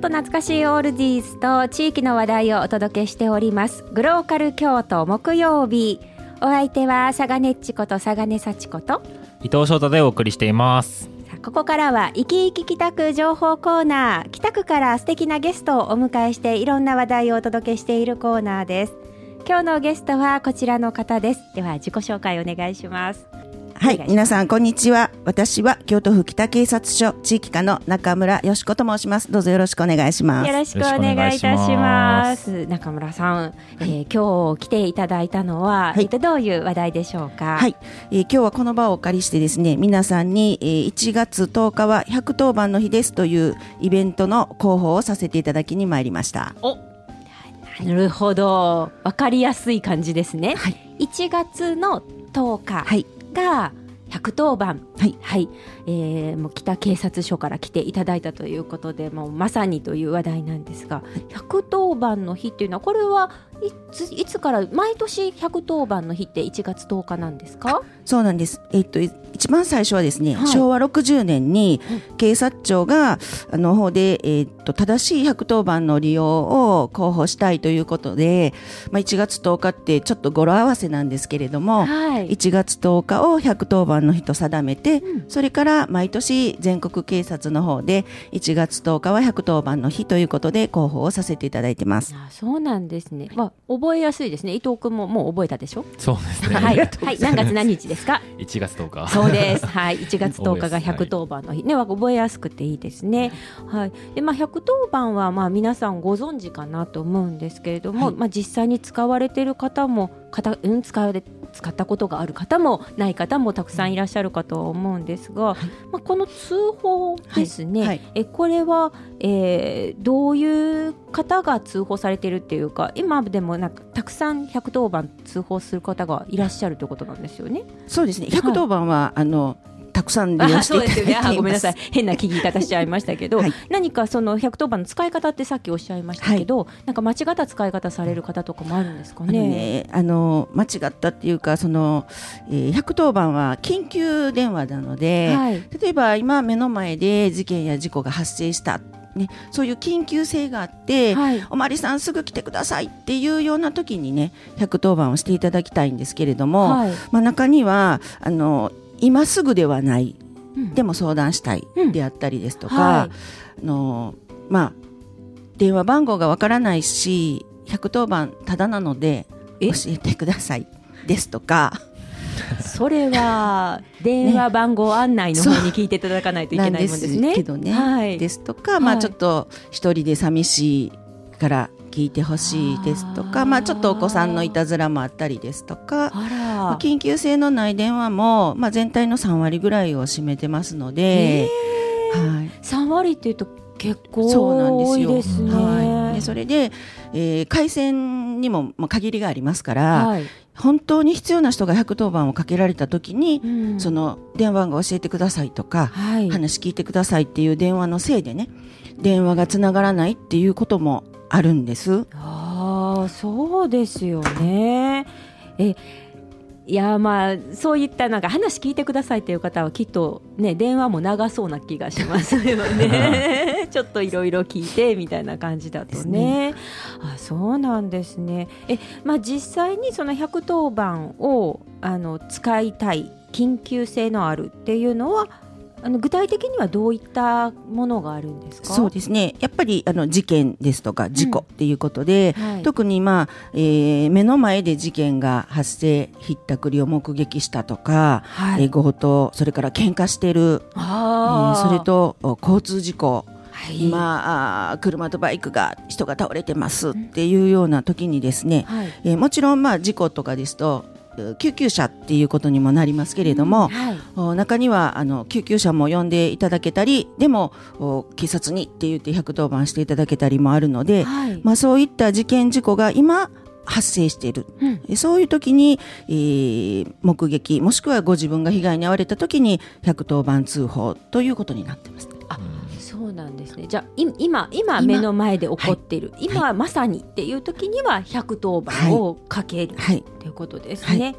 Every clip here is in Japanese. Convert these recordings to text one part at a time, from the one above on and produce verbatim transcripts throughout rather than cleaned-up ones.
っと懐かしいオールディーズと地域の話題をお届けしております。グローカル京都木曜日、お相手はさがねっちことさがねさちこと伊藤翔太でお送りしています。さあ、ここからは生き生き北区情報コーナー。北区から素敵なゲストをお迎えしていろんな話題をお届けしているコーナーです。今日のゲストはこちらの方です。では自己紹介お願いします。はい、皆さんこんにちは。私は京都府北警察署地域課の中村よしこと申します。どうぞよろしくお願いします。よろしくお願いいたします。中村さん、えー、今日来ていただいたのは、はい、どういう話題でしょうか。はい、えー、今日はこの場をお借りしてですね、皆さんにいちがつとおかはひゃくとおばんの日ですというイベントの広報をさせていただきに参りました。お、なるほど、分かりやすい感じですね。はい、いちがつのとおか、はい、がひゃくとおばん、はいはい、えー、もう北警察署から来ていただいたということで、もうまさにという話題なんですが、ひゃくとおばんの日っていうのは、これはいつ、いつから毎年ひゃくとおばんの日っていちがつとおかなんですか。そうなんです、えっと、一番最初はですね、はい、しょうわろくじゅうねんに警察庁があの方で、えっと、正しいひゃくとおばんの利用を広報したいということで、まあ、いちがつとおかってちょっと語呂合わせなんですけれども、はい、いちがつとおかをひゃくとおばんの日と定めて、うん、それから毎年全国警察の方でいちがつとおかはひゃくとおばんの日ということで広報をさせていただいてます。あ、そうなんですね。まあ、覚えやすいですね。伊藤君ももう覚えたでしょ。そうですね、はい、はい、何月何日ですか。いちがつとおか、そうです、はい、いちがつとおかがひゃくとおばんの日、ね、覚えやすくていいですね。はい、で、まあ、ひゃくとおばんはまあ皆さんご存知かなと思うんですけれども、はい、まあ、実際に使われている方も方、うん、使われ使ったことがある方もない方もたくさんいらっしゃるかと思うんですが、はい、まあ、この通報ですね、はいはい、えこれは、えー、どういう方が通報されているっていうか、今でもなんかたくさんひゃくとおばん通報する方がいらっしゃるということなんですよね。そうですね、ひゃくとおばんは、はい、あのたくさん利用していただいています。あ、そうですよね。あ、ごめんなさい、変な聞き方しちゃいましたけど、はい、何かそのひゃくとおばんの使い方ってさっきおっしゃいましたけど、はい、なんか間違った使い方される方とかもあるんですかね。あのね、あの間違ったっていうか、その、えー、ひゃくとおばんは緊急電話なので、はい、例えば今目の前で事件や事故が発生したね、そういう緊急性があって、はい、おまわりさんすぐ来てくださいっていうような時にね、ひゃくとおばんをしていただきたいんですけれども、はい、まあ、中にはあの今すぐではない、うん、でも相談したいであったりですとか、うん、はい、あのまあ、電話番号がわからないしひゃくとおばんただなので教えてくださいですとかそれは電話番号案内の方に聞いていただかないといけないもんですね。けどね、はい、ですとか、まあ、ちょっと一人で寂しいから聞いてほしいですとか、まあ、ちょっとお子さんのいたずらもあったりですとか、あら、まあ、緊急性のない電話も、まあ、全体のさんわりぐらいを占めてますので、はい、さんわりっていうと結構多いですね。そうなんですよ、はい、でそれで、えー、回線にも限りがありますから、はい、本当に必要な人がひゃくとおばんをかけられた時に、うん、その電話番号教えてくださいとか、はい、話聞いてくださいっていう電話のせいでね、電話がつながらないっていうこともあるんです。あ、そうですよね。えいや、まあ、そういったなんか話聞いてくださいという方はきっと、ね、電話も長そうな気がしますよねちょっといろいろ聞いてみたいな感じだと ね, ね。あ、そうなんですね。え、まあ、実際にそのひゃくとおばんをあの使いたい、緊急性のあるっていうのは、あの具体的にはどういったものがあるんですか。そうですね、やっぱりあの事件ですとか事故っていうことで、うん、はい、特に、まあ、えー、目の前で事件が発生、ひったくりを目撃したとか、はい、えー、強盗、それから喧嘩してる、あ、えー、それと交通事故、はい、今車とバイクが、人が倒れてますっていうような時にですね、うん、はい、えー、もちろん、まあ、事故とかですと救急車っていうことにもなりますけれども、うん、はい、中にはあの救急車も呼んでいただけたり、でも警察にって言ってひゃくとおばんしていただけたりもあるので、はい、まあ、そういった事件事故が今発生している、うん、そういう時に、えー、目撃もしくはご自分が被害に遭われた時にひゃくとおばん通報ということになってます。あ、そうなんですね。じゃあ今、今目の前で起こっている、はい、今、はい、まさにっていう時にはひゃくとおばんをかける、はい、ということですね。は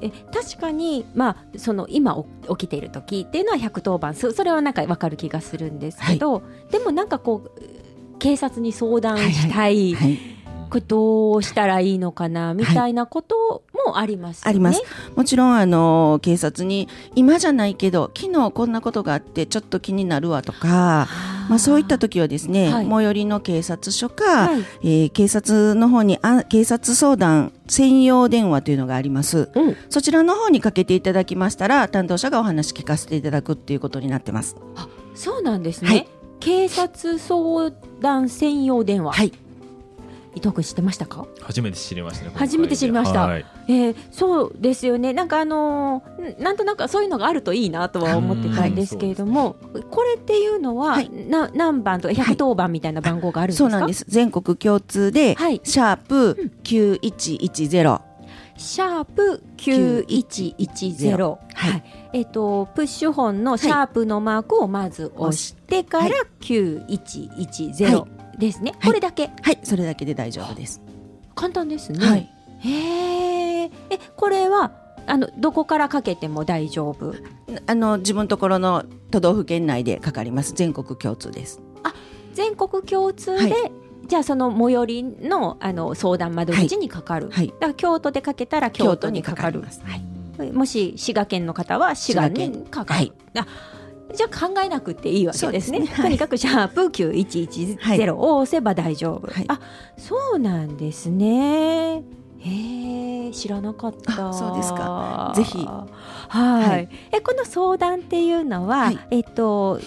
い、え確かに、まあ、その今起きている時っていうのはひゃくとおばん そ, それはなんか分かる気がするんですけど、はい、でもなんかこう警察に相談したい、はいはいはい、これどうしたらいいのかなみたいなこともありますよね、はい、あります。もちろんあの警察に今じゃないけど昨日こんなことがあってちょっと気になるわとか、まあ、そういった時はですね、はい、最寄りの警察署か、はい、えー、警察の方にあ警察相談専用電話というのがあります、うん、そちらの方にかけていただきましたら担当者がお話聞かせていただくっていうことになってます。あ、そうなんですね、はい、警察相談専用電話、はい、伊藤君知ってましたか？初めて知りましたね。初めて知りました、はい、えー、そうですよね。なんかあのー、なんとなくそういうのがあるといいなとは思ってたんですけれども、はい、これっていうのは、はい、な何番とかひゃくとおばんみたいな番号があるんですか？はい、そうなんです。全国共通で、はい、シャープきゅういちいちゼロ、うん、シャープきゅういちいちゼロ、はいはい、えー、とプッシュ本のシャープのマークをまず押してから、はい、きゅういちいちゼロ、はいですね、はい、これだけ、はい、それだけで大丈夫です。簡単ですね、はい、へえ。これはあのどこからかけても大丈夫？あの自分のところの都道府県内でかかります。全国共通です。あ、全国共通で、はい、じゃあその最寄り の, あの相談窓口にかかる、はいはい、だから京都でかけたら京都にかかる、かかます、はい、もし滋賀県の方は滋賀にかかる、はい、あ、じゃあ考えなくていいわけですね。とにかくシャープきゅういちいちゼロを押せば大丈夫、はい、あ、そうなんですね。へえ、知らなかった。そうですか。ぜひ、はい、はい、えこの相談っていうのは、はい、えっと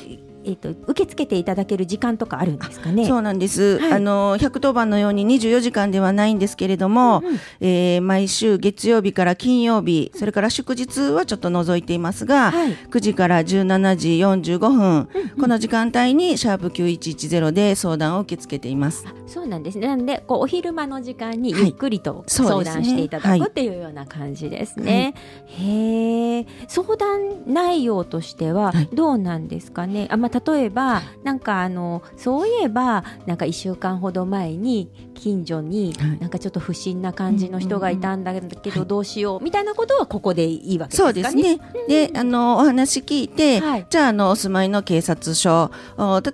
えー、と受け付けていただける時間とかあるんですかね？そうなんです、はい、あのひゃくとおばんのようににじゅうよじかんではないんですけれども、うんうん、えー、毎週月曜日から金曜日、それから祝日はちょっと除いていますが、はい、くじからじゅうしちじよんじゅうごふん、うんうん、この時間帯にシャープきゅういちいちゼロで相談を受け付けています。そうなんですね。なのでこうお昼間の時間にゆっくりと相談していただくっていうような感じですね、はい、へー。相談内容としてはどうなんですかね、はい、あ、また例えばなんかあのそういえばなんかいっしゅうかんほど前に近所になんかちょっと不審な感じの人がいたんだけどどうしようみたいなことはここでいいわけですかね？そうですね、で、あのお話聞いて、はい、じゃあ、 あのお住まいの警察署、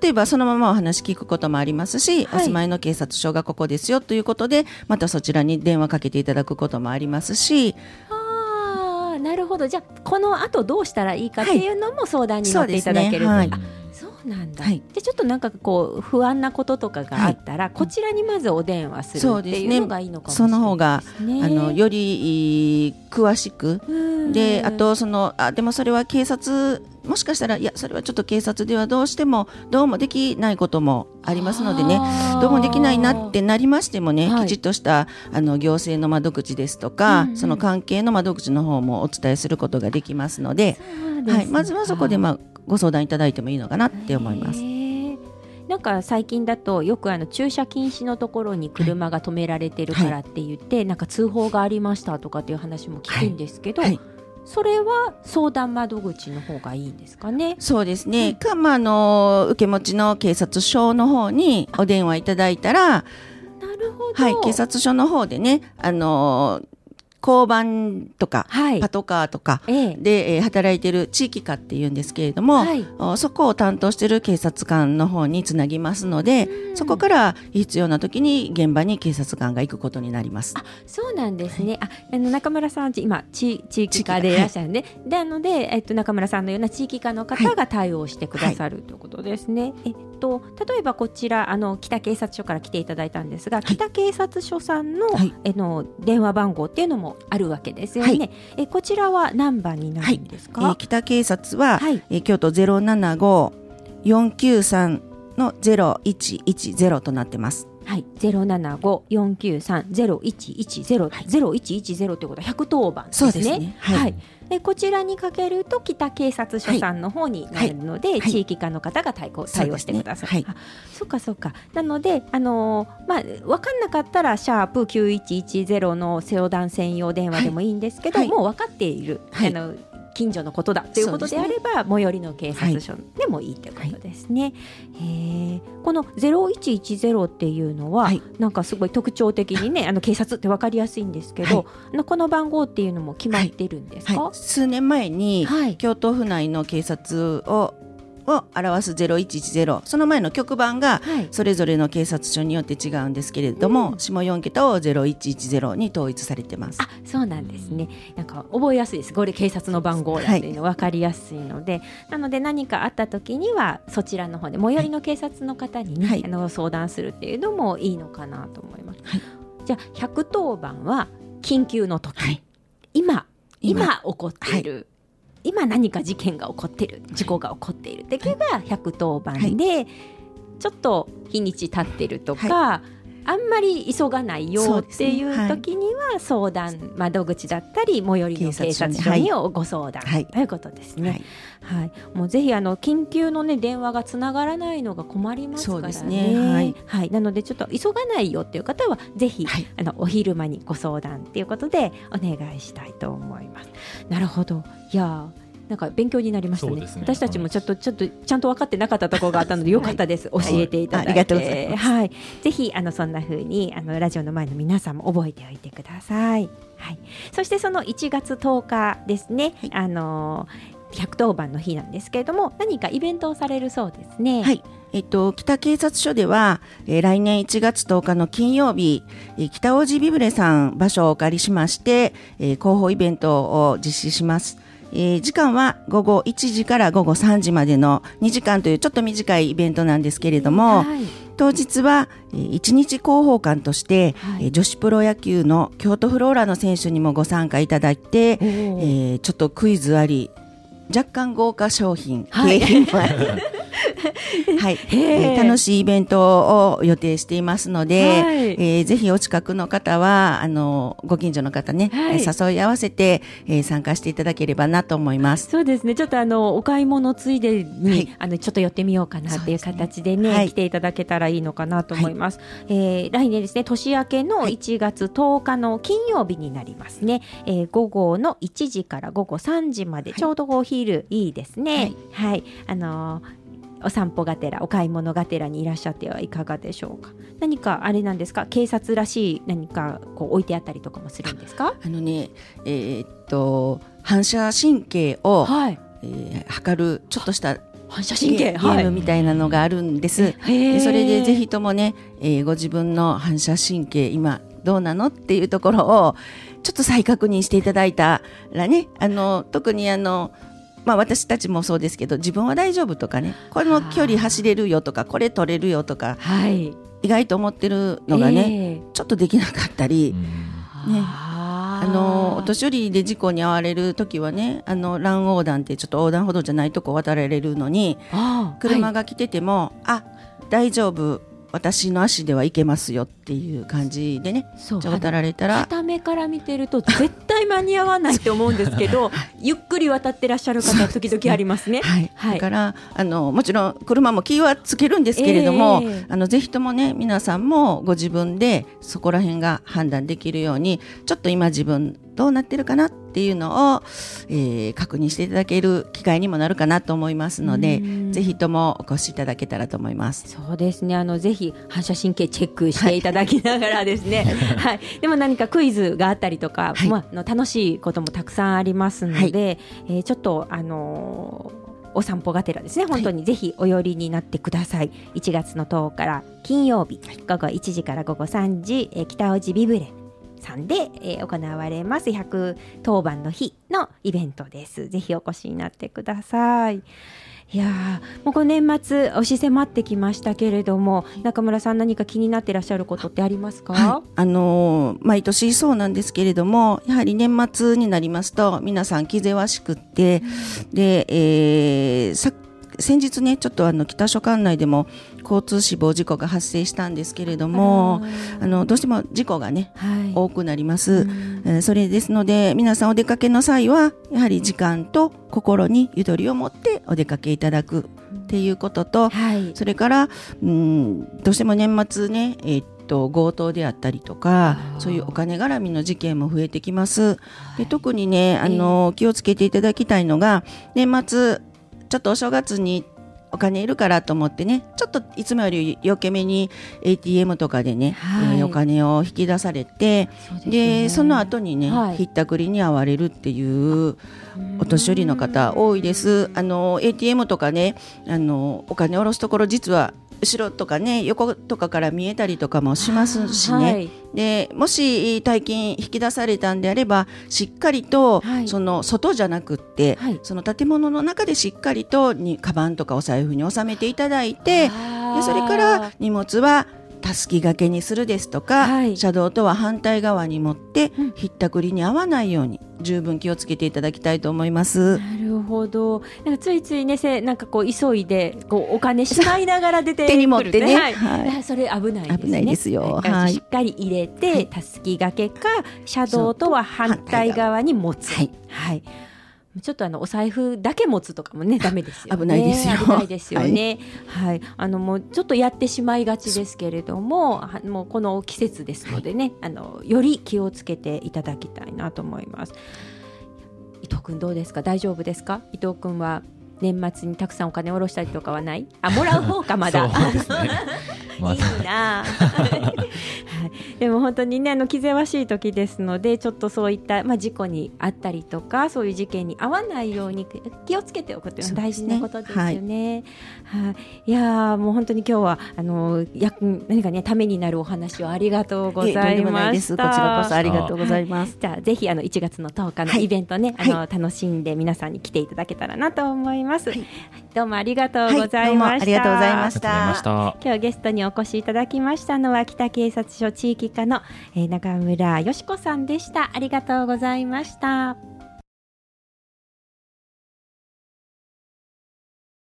例えばそのままお話聞くこともありますし、はい、お住まいの警察署がここですよということでまたそちらに電話かけていただくこともありますし、あ、なるほど。じゃあこの後どうしたらいいかっていうのも相談に乗っていただける、はい、そうですね、はい、なんだ、はい、でちょっとなんかこう不安なこととかがあったら、はい、こちらにまずお電話するっていうのがいいのかもしれないですね。その方があのより詳しくで、あとそのあでもそれは警察もしかしたらいやそれはちょっと警察ではどうしてもどうもできないこともありますのでね、どうもできないなってなりましてもね、はい、きちっとしたあの行政の窓口ですとか、うんうん、その関係の窓口の方もお伝えすることができますので、そうですね、はい、まずはそこで、まあ、ご相談いただいてもいいのかなって思います。なんか最近だとよくあの駐車禁止のところに車が止められてるからって言って、はい、なんか通報がありましたとかっていう話も聞くんですけど、はいはい、それは相談窓口の方がいいんですかね？そうですね、うん、か、まあ、あの受け持ちの警察署の方にお電話いただいたら、なるほど、はい、警察署の方でね、あの交番とか、はい、パトカーとかで、えー、働いている地域課っていうんですけれども、はい、そこを担当している警察官の方につなぎますので、そこから必要な時に現場に警察官が行くことになります。あ、そうなんですね、はい、ああの中村さん今 地, 地域課でいらっしゃるんで、はい、なので、えっと、中村さんのような地域課の方が対応してくださる、はい、ということですね、はい、えっと、例えばこちらあの北警察署から来ていただいたんですが、はい、北警察署さん の,、はい、えの電話番号っていうのもあるわけですよね、はい、えこちらは何番になるんですか？はい、えー、北警察は、はい、えー、京都 ゼロななごーよんきゅうさんのゼロいちいちゼロ となってます。はい、ゼロななごーよんきゅうさんのゼロいちいちゼロ、はい、ゼロいちいちゼロということはひゃくとおばんですね。そうですね、はい、はい、でこちらにかけると北警察署さんの方になるので、はいはいはい、地域課の方が 対, 対応してください。 そ, う、ね、はい、そうかそうか。なので、あのーまあ、分かんなかったらシャープきゅういちいちゼロの相談専用電話でもいいんですけど、はい、もう分かっている、はい、あの近所のことだということであれば、ね、最寄りの警察署でもいいということですね、はいはい、へー、このゼロいちいちゼロっていうのは、はい、なんかすごい特徴的にね、あの警察って分かりやすいんですけど、はい、この番号っていうのも決まってるんですか、はいはい、数年前に、はい、京都府内の警察をを表すゼロいちいちゼロ、その前の局番がそれぞれの警察署によって違うんですけれども、はい、下よん桁をゼロいちいちゼロに統一されてます。あ、そうなんですね。なんか覚えやすいです、これ警察の番号だというの分かりやすいので、はい、なので何かあった時にはそちらの方で最寄りの警察の方に、ね、はい、あの相談するっていうのもいいのかなと思います、はい、じゃあひゃくとおばんは緊急の時、はい、今, 今, 今起こっている、はい、今何か事件が起こっている、事故が起こっている時がひゃくとおばんで、はい、ちょっと日にち経ってるとか、はい、あんまり急がないよっていう時には相談窓口だったり最寄りの警察署にご相談ということですね、はいはいはい、もうぜひあの緊急の、ね、電話がつながらないのが困りますから ね, そうですね、はいはい、なのでちょっと急がないよっていう方はぜひ、はい、あのお昼間にご相談ということでお願いしたいと思います。なるほど、いやなんか勉強になりました ね, ね私たちもちょっと、ちょっとちゃんと分かってなかったところがあったのでよかったです、はい、教えていただいて、はい、ありがとうございます、はい、ぜひあのそんな風にあのラジオの前の皆さんも覚えておいてください、はい、そしてそのいちがつとおかですね、はい、あのひゃくとおばんの日なんですけれども何かイベントをされるそうですね、はい、えっと、北警察署では、えー、来年いちがつとおかの金曜日、えー、北大路ビブレさん場所をお借りしまして、えー、広報イベントを実施します。えー、時間はごごいちじからごごさんじまでのにじかんというちょっと短いイベントなんですけれども、はい、当日は、えー、いちにち広報官として、はい、えー、女子プロ野球の京都フローラの選手にもご参加いただいて、えー、ちょっとクイズあり若干豪華商品、はいはい、えー、楽しいイベントを予定していますので、はい、えー、ぜひお近くの方はあのご近所の方ね、はい、誘い合わせて、えー、参加していただければなと思います。そうですね、ちょっとあのお買い物ついでに、はい、あのちょっと寄ってみようかなっていう形でね、はい、来ていただけたらいいのかなと思います、はい、えー、来年ですね、年明けのいちがつとおかの金曜日になりますね、はい、えー、午後のいちじからごごさんじまで、はい、ちょうどお昼いいですね、はい、はい、あのーお散歩がてらお買い物がてらにいらっしゃってはいかがでしょうか。何かあれなんですか、警察らしい何かこう置いてあったりとかもするんですか。あのね、えー、っと反射神経を、はい、えー、測るちょっとした反射神経ゲームみたいなのがあるんです、はい、でそれでぜひともね、えー、ご自分の反射神経今どうなのっていうところをちょっと再確認していただいたらね、あの特にあのまあ、私たちもそうですけど自分は大丈夫とかね、この距離走れるよとかこれ取れるよとか、はい、意外と思ってるのがね、えー、ちょっとできなかったり、うん、ね、あのお年寄りで事故に遭われるときはね、あの乱横断ってちょっと横断歩道じゃないとこ渡られるのに車が来てても、はい、あ、大丈夫私の足ではいけますよっていう感じでね、渡られたら片目から見てると絶対間に合わないと思うんですけどゆっくり渡ってらっしゃる方時々ありますね、はいはい、だからあのもちろん車も気はつけるんですけれども、えー、あのぜひともね皆さんもご自分でそこら辺が判断できるようにちょっと今自分どうなってるかなっていうのを、えー、確認していただける機会にもなるかなと思いますので、ぜひともお越しいただけたらと思います。そうですね、あのぜひ反射神経チェックしていただきながらですね、はいはい、でも何かクイズがあったりとか、はい、まあの楽しいこともたくさんありますので、はい、えー、ちょっとあのーお散歩がてらですね、本当にぜひお寄りになってください、はい、いちがつのとおかから金曜日午後いちじから午後さんじ、えー、北大路ビブレさんで、えー、行われますひゃくとおばんの日のイベントです。ぜひお越しになってください。いやもうこの年末押し迫ってきましたけれども、中村さん何か気になっていらっしゃることってありますか。はい、あのー、毎年そうなんですけれども、やはり年末になりますと皆さん気ぜわしくって、うん、で、えー、さ先日ねちょっとあの北署管内でも交通死亡事故が発生したんですけれども、あのどうしても事故がね、はい、多くなります、うん、えー、それですので皆さんお出かけの際はやはり時間と心にゆとりを持ってお出かけいただくっていうことと、うん、はい、それから、うん、どうしても年末ね、えーっと強盗であったりとかそういうお金絡みの事件も増えてきます。で特にねあの気をつけていただきたいのが年末ちょっとお正月にお金いるからと思ってねちょっといつもより余計めに エーティーエム とかでね、はいえー、お金を引き出されて そ, で、ね、でその後にね、はい、ひったくりに遭われるっていうお年寄りの方多いです。あの エーティーエム とかねあのお金下ろすところ実は後ろとかね横とかから見えたりとかもしますしね、はい、でもし大金引き出されたんであればしっかりと、はい、その外じゃなくって、はい、その建物の中でしっかりとにカバンとかお財布に収めていただいてでそれから荷物はたすき掛けにするですとか、はい、車道とは反対側に持って、うん、ひったくりに遭わないように十分気をつけていただきたいと思います。なるほど。なんかついついねなんかこう急いでこうお金しまいながら出てくる、ね、手に持ってね、はいはい、それ危ないですね。危ないですよ、はい、しっかり入れてたすき掛けか車道とは反対側に持つ、はいはい、ちょっとあのお財布だけ持つとかもねダメですよね。危ないですよ。危ないですよね。はいはい、あのもうちょっとやってしまいがちですけれども、もうこの季節ですのでね、はい、あのより気をつけていただきたいなと思います。伊藤君どうですか？大丈夫ですか？伊藤君は年末にたくさんお金を下ろしたりとかはない？あ、もらう方かまだ。そうですね。まだ。いいな。でも本当にねあの気ぜわしい時ですのでちょっとそういった、まあ、事故にあったりとかそういう事件に遭わないように気をつけておくというのは大事なことですよね。はいはい、いやもう本当に今日はあの役何かねためになるお話をありがとうございました。ええ、とんでもないです。こちらこそありがとうございます。はい、じゃあぜひあのいちがつのとおかのイベントね、はい、あの楽しんで皆さんに来ていただけたらなと思います。はい、どうもありがとうございました。はい、どうもありがとうございました。今日ゲストにお越しいただきましたのは北警察署地域課の中村佳子さんでした。ありがとうございました。